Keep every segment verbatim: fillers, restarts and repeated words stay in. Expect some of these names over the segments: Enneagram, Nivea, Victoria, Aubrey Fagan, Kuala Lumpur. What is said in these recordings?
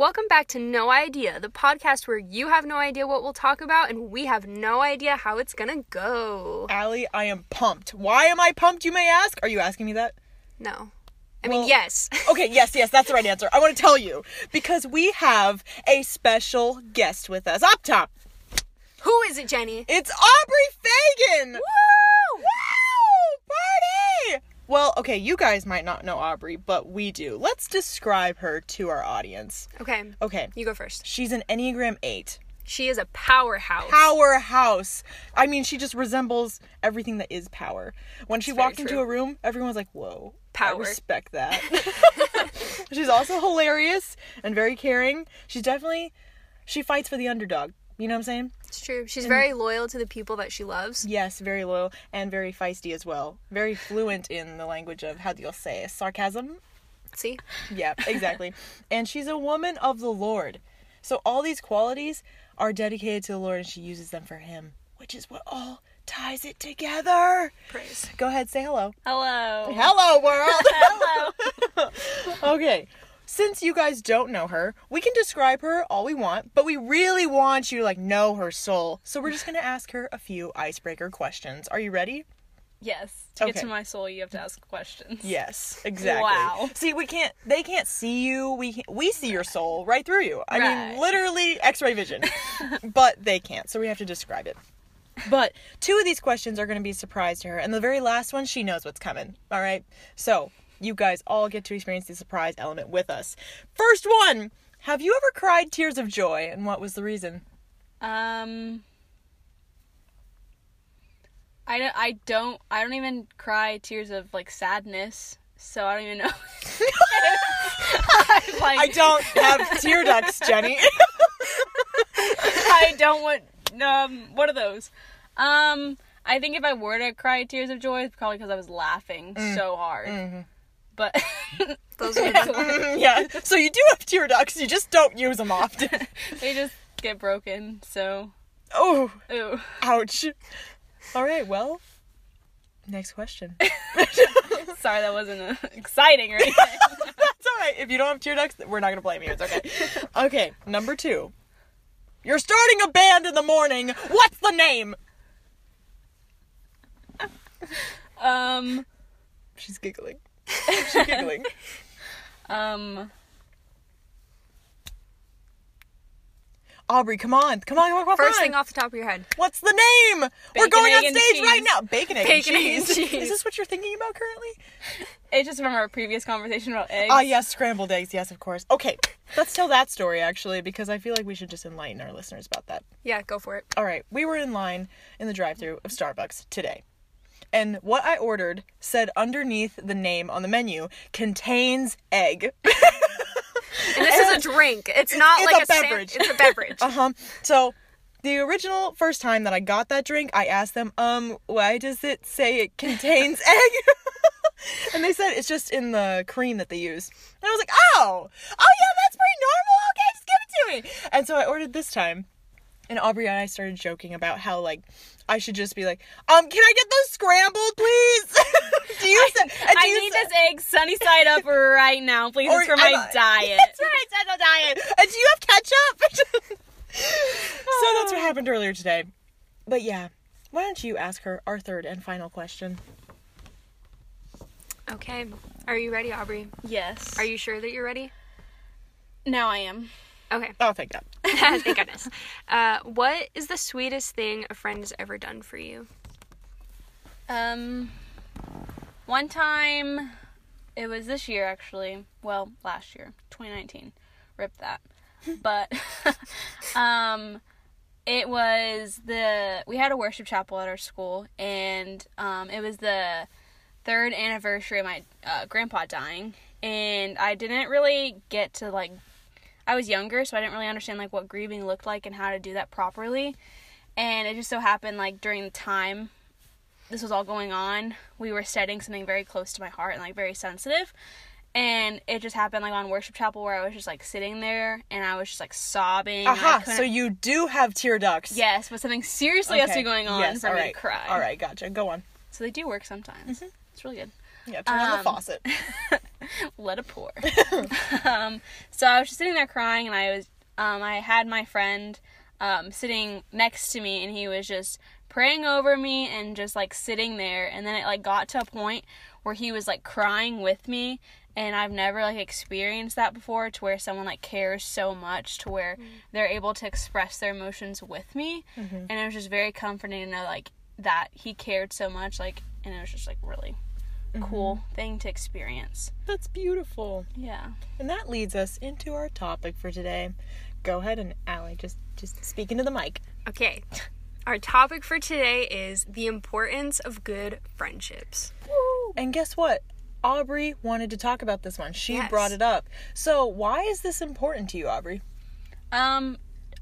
Welcome back to No Idea, the podcast where you have no idea what we'll talk about and we have no idea how it's gonna go. Allie, I am pumped. Why am I pumped, you may ask? Are you asking me that? No. I well, mean, yes. Okay, yes, yes, that's the right answer. I want to tell you, because we have a special guest with us up top. Who is it, Jenny? It's Aubrey Fagan! Woo! Woo! Party! Well, okay, you guys might not know Aubrey, but we do. Let's describe her to our audience. Okay. Okay. You go first. She's an Enneagram eight. She is a powerhouse. Powerhouse. I mean, she just resembles everything that is power. When she walked into a room, everyone's like, whoa. Power. I respect that. She's also hilarious and very caring. She's definitely, she fights for the underdog. You know what I'm saying? It's true. She's and, very loyal to the people that she loves. Yes, very loyal and very feisty as well. Very fluent in the language of, how do you say, sarcasm? See? Yeah, exactly. And she's a woman of the Lord. So all these qualities are dedicated to the Lord and she uses them for Him, which is what all ties it together. Praise. Go ahead, say hello. Hello. Hello, world. Hello. Okay. Since you guys don't know her, we can describe her all we want, but we really want you to, like, know her soul. So we're just going to ask her a few icebreaker questions. Are you ready? Yes. To okay. get to my soul, you have to ask questions. Yes, exactly. Wow. See, we can't, they can't see you. We can't, we see your soul right through you. I right. mean, literally x-ray vision. But they can't, so we have to describe it. But two of these questions are going to be a surprise to her, and the very last one, she knows what's coming. All right? So you guys all get to experience the surprise element with us. First one! Have you ever cried tears of joy, and what was the reason? Um, I don't. I don't. I don't even cry tears of, like, sadness, so I don't even know. I, like, I don't have tear ducts, Jenny. I don't want. Um, what are those? Um, I think if I were to cry tears of joy, it's probably because I was laughing mm. so hard. Mm-hmm. But those are yeah. Mm, yeah. So you do have tear ducts, you just don't use them often. They just get broken, so oh. Ooh. Ouch. All right, well, next question. Sorry, that wasn't uh, exciting or anything. That's all right. If you don't have tear ducts, we're not going to blame you. It's okay. Okay, number two. You're starting a band in the morning. What's the name? Um She's giggling. She's giggling. Um, Aubrey, come on. Come on, come on, come on. First thing off the top of your head. What's the name? Bacon, We're going on stage cheese. right now. Bacon, egg, Bacon and cheese. Egg and cheese. Is this what you're thinking about currently? It's just from our previous conversation about eggs. Ah, uh, yes, scrambled eggs. Yes, of course. Okay, let's tell that story, actually, because I feel like we should just enlighten our listeners about that. Yeah, go for it. All right, we were in line in the drive-thru of Starbucks today. And what I ordered said underneath the name on the menu, contains egg. And this and is a drink. It's not it's like a, a beverage. Sam- it's a beverage. Uh-huh. So the original first time that I got that drink, I asked them, um, why does it say it contains egg? And they said it's just in the cream that they use. And I was like, oh, oh yeah, that's pretty normal. Okay, just give it to me. And so I ordered this time. And Aubrey and I started joking about how, like, I should just be like, um, can I get those scrambled, please? do you? I, do I you need sa- this egg sunny side up right now, please. Or, it's for my uh, diet. It's for my special diet. And do you have ketchup? So that's what happened earlier today. But yeah, why don't you ask her our third and final question? Okay. Are you ready, Aubrey? Yes. Are you sure that you're ready? Now I am. Okay. Oh, thank God. Thank goodness. Uh, what is the sweetest thing a friend has ever done for you? Um, one time, it was this year, actually. Well, last year, twenty nineteen. Rip that. But, um, it was the, we had a worship chapel at our school, and, um, it was the third anniversary of my, uh, grandpa dying, and I didn't really get to, like, I was younger, so I didn't really understand, like, what grieving looked like and how to do that properly. And it just so happened, like, during the time this was all going on, we were setting something very close to my heart and, like, very sensitive. And it just happened, like, on worship chapel where I was just, like, sitting there and I was just, like, sobbing. Aha, so you do have tear ducts. Yes, but something seriously okay. has to be going on yes, for me right. to cry. All right, gotcha. Go on. So they do work sometimes. Mm-hmm. It's really good. Yeah, turn um, on the faucet. Let it pour. um, so I was just sitting there crying, and I was, um, I had my friend um, sitting next to me, and he was just praying over me and just, like, sitting there. And then it, like, got to a point where he was, like, crying with me. And I've never, like, experienced that before, to where someone, like, cares so much to where mm-hmm. they're able to express their emotions with me. Mm-hmm. And it was just very comforting to know, like, that he cared so much, like, and it was just, like, really mm-hmm. cool thing to experience. That's beautiful. Yeah. And that leads us into our topic for today. Go ahead and, Allie, just, just speak into the mic. Okay. Our topic for today is the importance of good friendships. Woo! And guess what? Aubrey wanted to talk about this one. She yes. brought it up. So why is this important to you, Aubrey? Um,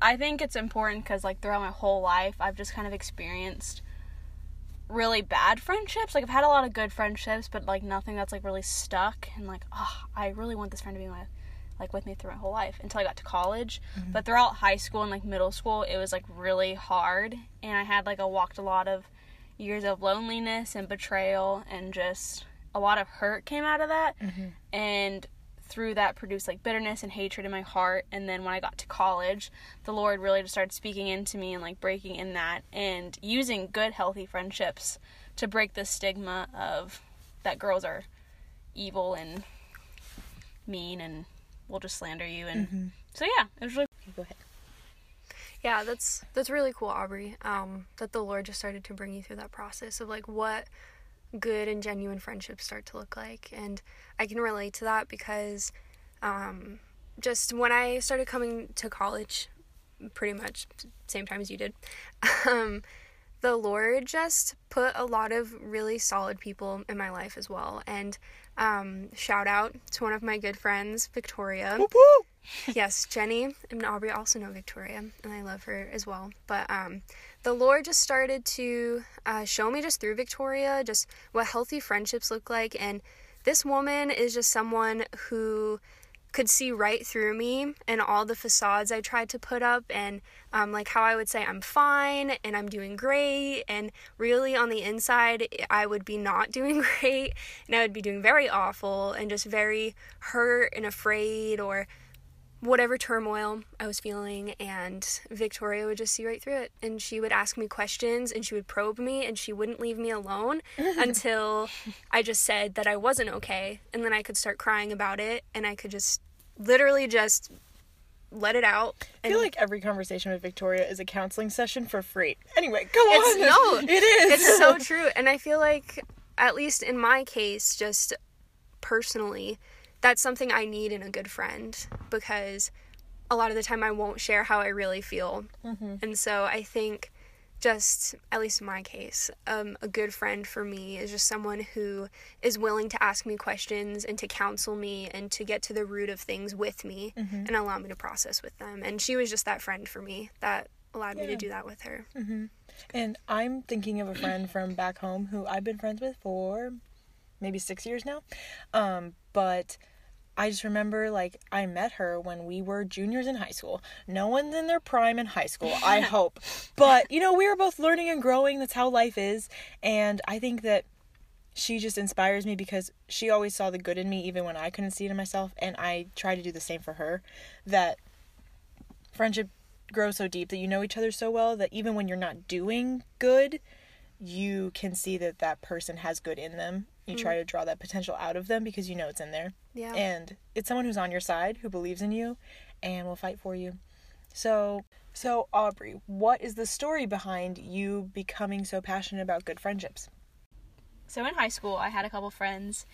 I think it's important because, like, throughout my whole life, I've just kind of experienced really bad friendships. Like, I've had a lot of good friendships, but, like, nothing that's, like, really stuck. And, like, oh, I really want this friend to be my, like, with me through my whole life until I got to college. Mm-hmm. But throughout high school and, like, middle school, it was, like, really hard. And I had, like, I walked a lot of years of loneliness and betrayal and just... a lot of hurt came out of that, mm-hmm. and through that produced, like, bitterness and hatred in my heart. And then when I got to college, the Lord really just started speaking into me and, like, breaking in that and using good, healthy friendships to break the stigma of that girls are evil and mean and will just slander you. And mm-hmm. so, yeah, it was really cool. Go ahead. Yeah, that's, that's really cool, Aubrey, um, that the Lord just started to bring you through that process of, like, what good and genuine friendships start to look like. And I can relate to that because um, just when I started coming to college, pretty much same time as you did, um, the Lord just put a lot of really solid people in my life as well. And um, shout out to one of my good friends, Victoria. Whoop whoop! Yes, Jenny and Aubrey also know Victoria, and I love her as well. But um, the Lord just started to uh, show me just through Victoria just what healthy friendships look like. And this woman is just someone who could see right through me and all the facades I tried to put up, and um, like how I would say I'm fine and I'm doing great, and really on the inside I would be not doing great, and I would be doing very awful and just very hurt and afraid or whatever turmoil I was feeling. And Victoria would just see right through it, and she would ask me questions, and she would probe me, and she wouldn't leave me alone until I just said that I wasn't okay, and then I could start crying about it, and I could just literally just let it out. And I feel like every conversation with Victoria is a counseling session for free. Anyway, go it's, on. No, it is. It's so true. And I feel like, at least in my case, just personally, that's something I need in a good friend, because a lot of the time I won't share how I really feel. Mm-hmm. And so I think just, at least in my case, um, a good friend for me is just someone who is willing to ask me questions and to counsel me and to get to the root of things with me, mm-hmm. and allow me to process with them. And she was just that friend for me that allowed yeah. me to do that with her. Mm-hmm. And I'm thinking of a friend from back home who I've been friends with for maybe six years now. Um, but... I just remember, like, I met her when we were juniors in high school. No one's in their prime in high school, I hope. But, you know, we were both learning and growing. That's how life is. And I think that she just inspires me because she always saw the good in me even when I couldn't see it in myself. And I try to do the same for her. That friendship grows so deep that you know each other so well that even when you're not doing good, you can see that that person has good in them. You try to draw that potential out of them because you know it's in there. Yeah. And it's someone who's on your side, who believes in you, and will fight for you. So, so Aubrey, what is the story behind you becoming so passionate about good friendships? So in high school, I had a couple friends,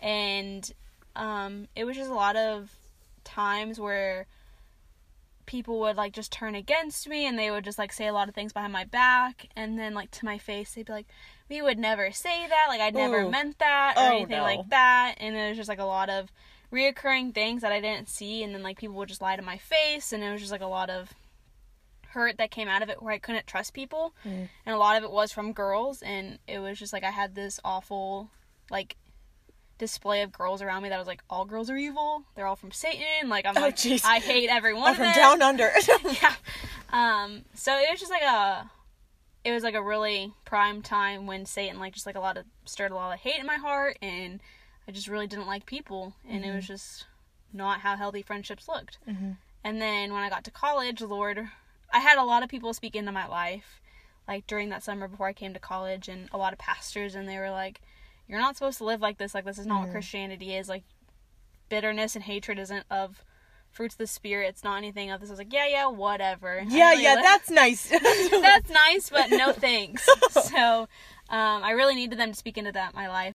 and um, it was just a lot of times where people would, like, just turn against me, and they would just, like, say a lot of things behind my back, and then, like, to my face, they'd be like, we would never say that, like, I never Ooh. meant that, or oh, anything no. like that, and it was just, like, a lot of reoccurring things that I didn't see, and then, like, people would just lie to my face, and it was just, like, a lot of hurt that came out of it where I couldn't trust people, mm. and a lot of it was from girls, and it was just, like, I had this awful, like, display of girls around me that was like, all girls are evil, they're all from Satan, like, I'm oh, like, geez. I hate everyone. I'm from them. Down under. Yeah. Um, so it was just like a it was like a really prime time when Satan like just like a lot of stirred a lot of hate in my heart, and I just really didn't like people, and mm-hmm. it was just not how healthy friendships looked. Mm-hmm. And then when I got to college, Lord, I had a lot of people speak into my life, like during that summer before I came to college, and a lot of pastors, and they were like, "You're not supposed to live like this. Like, this is not mm-hmm. what Christianity is. Like, bitterness and hatred isn't of fruits of the spirit. It's not anything of this." I was like, yeah, yeah, whatever. Yeah, really yeah, li- that's nice. That's nice, but no thanks. So, um, I really needed them to speak into that in my life.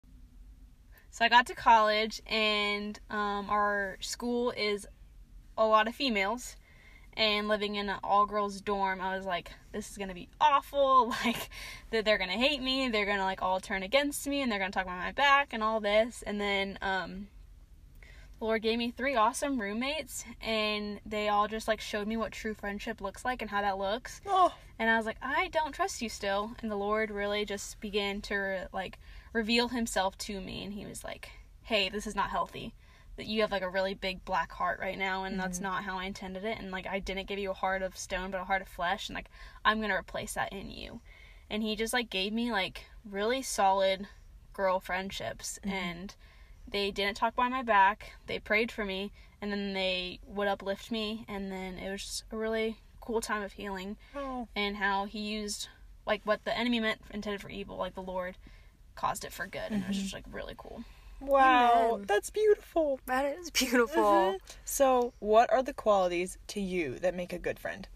So I got to college, and um, our school is a lot of females, and living in an all-girls dorm, I was like, this is going to be awful, like, that they're going to hate me, they're going to, like, all turn against me, and they're going to talk about my back, and all this. And then, um, the Lord gave me three awesome roommates, and they all just, like, showed me what true friendship looks like and how that looks. Oh. And I was like, I don't trust you still. And the Lord really just began to, like, reveal himself to me, and he was like, hey, this is not healthy. That you have, like, a really big black heart right now, and mm-hmm. that's not how I intended it, and, like, I didn't give you a heart of stone, but a heart of flesh, and, like, I'm gonna replace that in you. And he just, like, gave me, like, really solid girl friendships, mm-hmm. and they didn't talk behind my back, they prayed for me, and then they would uplift me, and then it was just a really cool time of healing, oh. and how he used, like, what the enemy meant, intended for evil, like, the Lord caused it for good, mm-hmm. and it was just, like, really cool. Wow, amen. That's beautiful. That is beautiful. Mm-hmm. So, what are the qualities to you that make a good friend?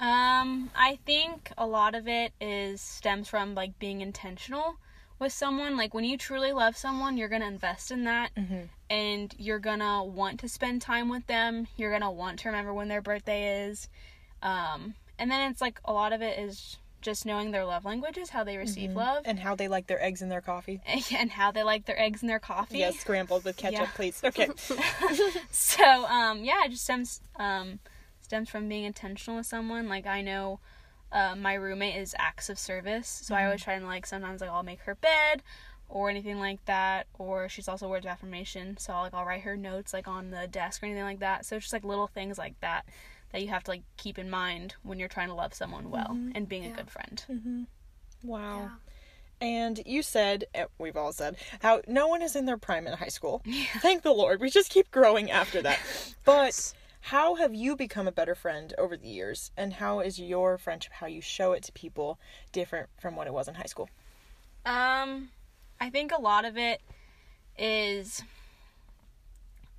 Um, I think a lot of it is stems from, like, being intentional with someone. Like, when you truly love someone, you're going to invest in that, mm-hmm. and you're going to want to spend time with them. You're going to want to remember when their birthday is. Um, and then it's, like, a lot of it is just knowing their love languages, how they receive mm-hmm. love. And how they like their eggs in their coffee. And how they like their eggs in their coffee. Yeah, scrambled with ketchup, yeah. please. Okay. So, um, yeah, it just stems, um, stems from being intentional with someone. Like, I know uh, my roommate is acts of service, so mm-hmm. I always try and, like, sometimes, like, I'll make her bed or anything like that. Or she's also words of affirmation, so, I'll, like, I'll write her notes, like, on the desk or anything like that. So, it's just, like, little things like that. that you have to, like, keep in mind when you're trying to love someone well mm-hmm. and being yeah. a good friend. Mm-hmm. Wow. Yeah. And you said, we've all said, how no one is in their prime in high school. Yeah. Thank the Lord. We just keep growing after that. But how have you become a better friend over the years? And how is your friendship, how you show it to people, different from what it was in high school? Um, I think a lot of it is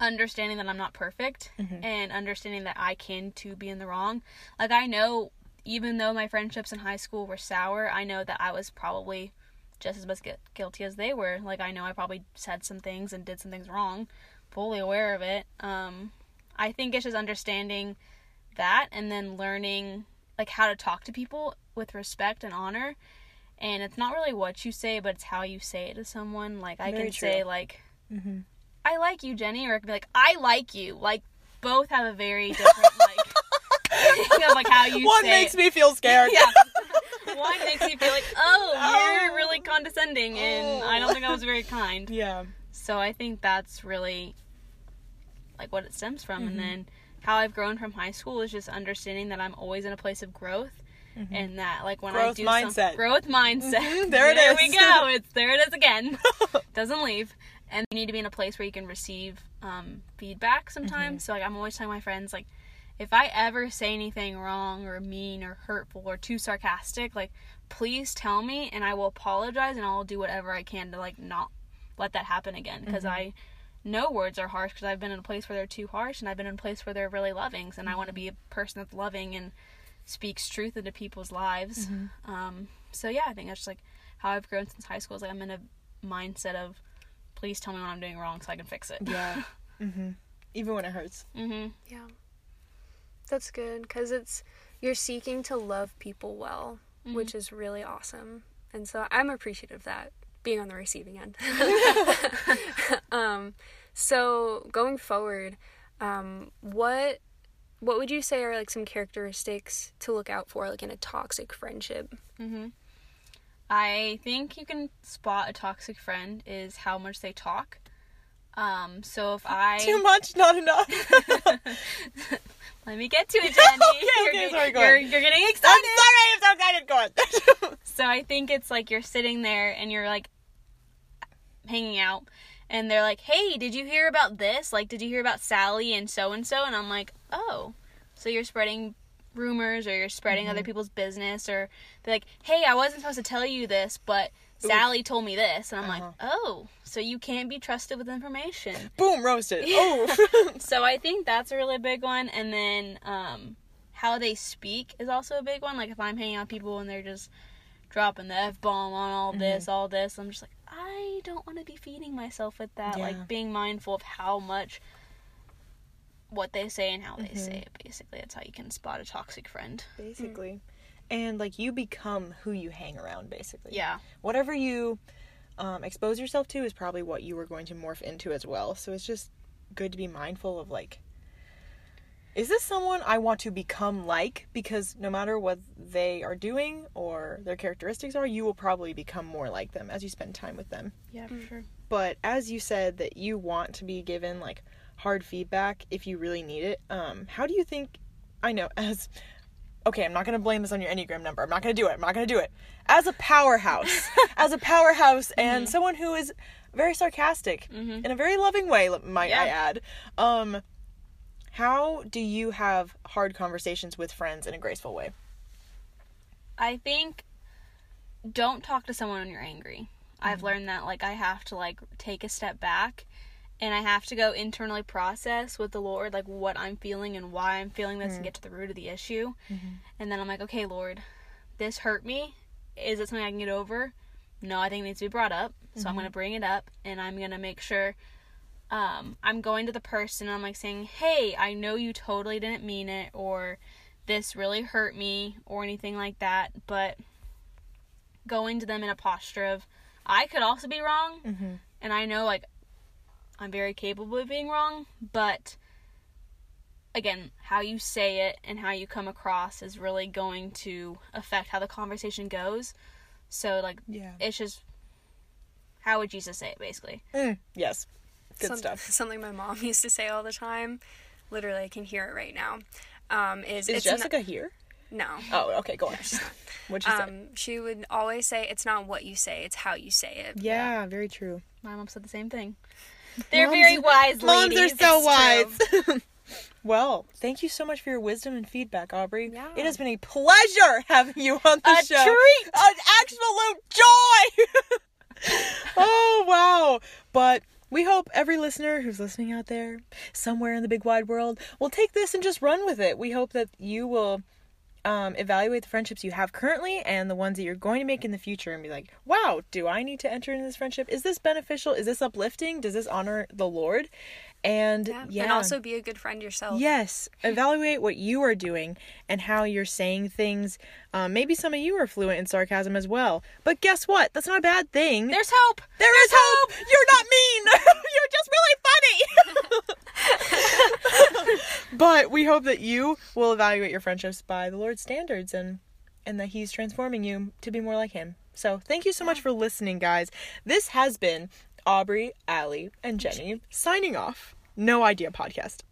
understanding that I'm not perfect, mm-hmm. and understanding that I can too be in the wrong. Like, I know, even though my friendships in high school were sour, I know that I was probably just as much guilty as they were. Like, I know I probably said some things and did some things wrong, fully aware of it. Um, I think it's just understanding that, and then learning, like, how to talk to people with respect and honor. And it's not really what you say, but it's how you say it to someone. Like, I Very can true. say, like, mm-hmm. I like you, Jenny, or it could be like, I like you. Like, both have a very different, like, thing of, like, how you One say One makes it. me feel scared. Yeah. One makes me feel like, oh, oh, you're really condescending, and oh. I don't think I was very kind. Yeah. So I think that's really, like, what it stems from. Mm-hmm. And then how I've grown from high school is just understanding that I'm always in a place of growth. Mm-hmm. And that, like, when growth I do mindset. Some, growth mindset. Mm-hmm. There it there is. There we go. It's, there it is again. Doesn't leave. And you need to be in a place where you can receive um, feedback sometimes. Mm-hmm. So, like, I'm always telling my friends, like, if I ever say anything wrong or mean or hurtful or too sarcastic, like, please tell me, and I will apologize, and I'll do whatever I can to, like, not let that happen again. Because mm-hmm. I know words are harsh, because I've been in a place where they're too harsh, and I've been in a place where they're really loving. And mm-hmm. I want to be a person that's loving and speaks truth into people's lives. Mm-hmm. Um, so, yeah, I think that's just, like, how I've grown since high school. Is, like, I'm in a mindset of, please tell me what I'm doing wrong so I can fix it. Yeah. Mm-hmm. Even when it hurts. Mm-hmm. Yeah. That's good, because it's, you're seeking to love people well, mm-hmm. which is really awesome. And so I'm appreciative of that, being on the receiving end. um, so going forward, um, what, what would you say are, like, some characteristics to look out for, like, in a toxic friendship? Mm-hmm. I think you can spot a toxic friend is how much they talk. Um, so if I... Too much, not enough. Let me get to it, Jenny. okay, you're, okay, sorry, go you're, on. You're getting excited. I'm sorry, I'm so excited. Go on. So I think it's like you're sitting there and you're like hanging out and they're like, hey, did you hear about this? Like, did you hear about Sally and so-and-so? And I'm like, oh. So you're spreading rumors or you're spreading mm-hmm. other people's business, or they're like, hey, I wasn't supposed to tell you this, but... Sally Ooh. told me this, and I'm uh-huh. like, oh, so you can't be trusted with information. Boom, roasted. Yeah. Oh. So I think that's a really big one, and then um, how they speak is also a big one. Like, if I'm hanging out with people and they're just dropping the F-bomb on all mm-hmm. this, all this, I'm just like, I don't want to be feeding myself with that. Yeah. Like, being mindful of how much, what they say and how mm-hmm. they say it, basically. That's how you can spot a toxic friend. Basically. Mm-hmm. And, like, you become who you hang around, basically. Yeah. Whatever you um, expose yourself to is probably what you are going to morph into as well. So it's just good to be mindful of, like, is this someone I want to become like? Because no matter what they are doing or their characteristics are, you will probably become more like them as you spend time with them. Yeah, for sure. But as you said that you want to be given, like, hard feedback if you really need it, um, how do you think... I know, as... Okay, I'm not going to blame this on your Enneagram number. I'm not going to do it. I'm not going to do it. As a powerhouse. as a powerhouse and mm-hmm. someone who is very sarcastic mm-hmm. in a very loving way, might yeah. I add. Um, how do you have hard conversations with friends in a graceful way? I think don't talk to someone when you're angry. Mm-hmm. I've learned that, like, I have to, like, take a step back. And I have to go internally process with the Lord, like, what I'm feeling and why I'm feeling this mm. and get to the root of the issue. Mm-hmm. And then I'm like, okay, Lord, this hurt me. Is it something I can get over? No, I think it needs to be brought up. So mm-hmm. I'm going to bring it up and I'm going to make sure um, I'm going to the person and I'm like saying, hey, I know you totally didn't mean it, or this really hurt me, or anything like that. But going to them in a posture of, I could also be wrong. Mm-hmm. And I know, like, I'm very capable of being wrong, but, again, how you say it and how you come across is really going to affect how the conversation goes. So, like, yeah. it's just, how would Jesus say it, basically? Mm, yes. Good Some, stuff. Something my mom used to say all the time, literally, I can hear it right now, um, is... Is it's Jessica not, here? No. Oh, okay, go on. No, what'd she um, say? She would always say, it's not what you say, it's how you say it. Yeah, yeah. Very true. My mom said the same thing. They're moms, very wise ladies. Moms are so it's wise. Well, thank you so much for your wisdom and feedback, Aubrey. Yeah. It has been a pleasure having you on the a show. A treat. An absolute joy. Oh, wow. But we hope every listener who's listening out there, somewhere in the big wide world, will take this and just run with it. We hope that you will um, evaluate the friendships you have currently and the ones that you're going to make in the future and be like, wow, do I need to enter into this friendship? Is this beneficial? Is this uplifting? Does this honor the Lord? And yeah, yeah. and also be a good friend yourself. Yes. Evaluate what you are doing and how you're saying things. Um, maybe some of you are fluent in sarcasm as well, but guess what? That's not a bad thing. There's hope. There There's is hope. hope. You're not mean. You're just really funny. But we hope that you will evaluate your friendships by the Lord's standards and and that he's transforming you to be more like him. So thank you so much for listening, guys. This has been Aubrey, Allie, and Jenny signing off. No Idea Podcast.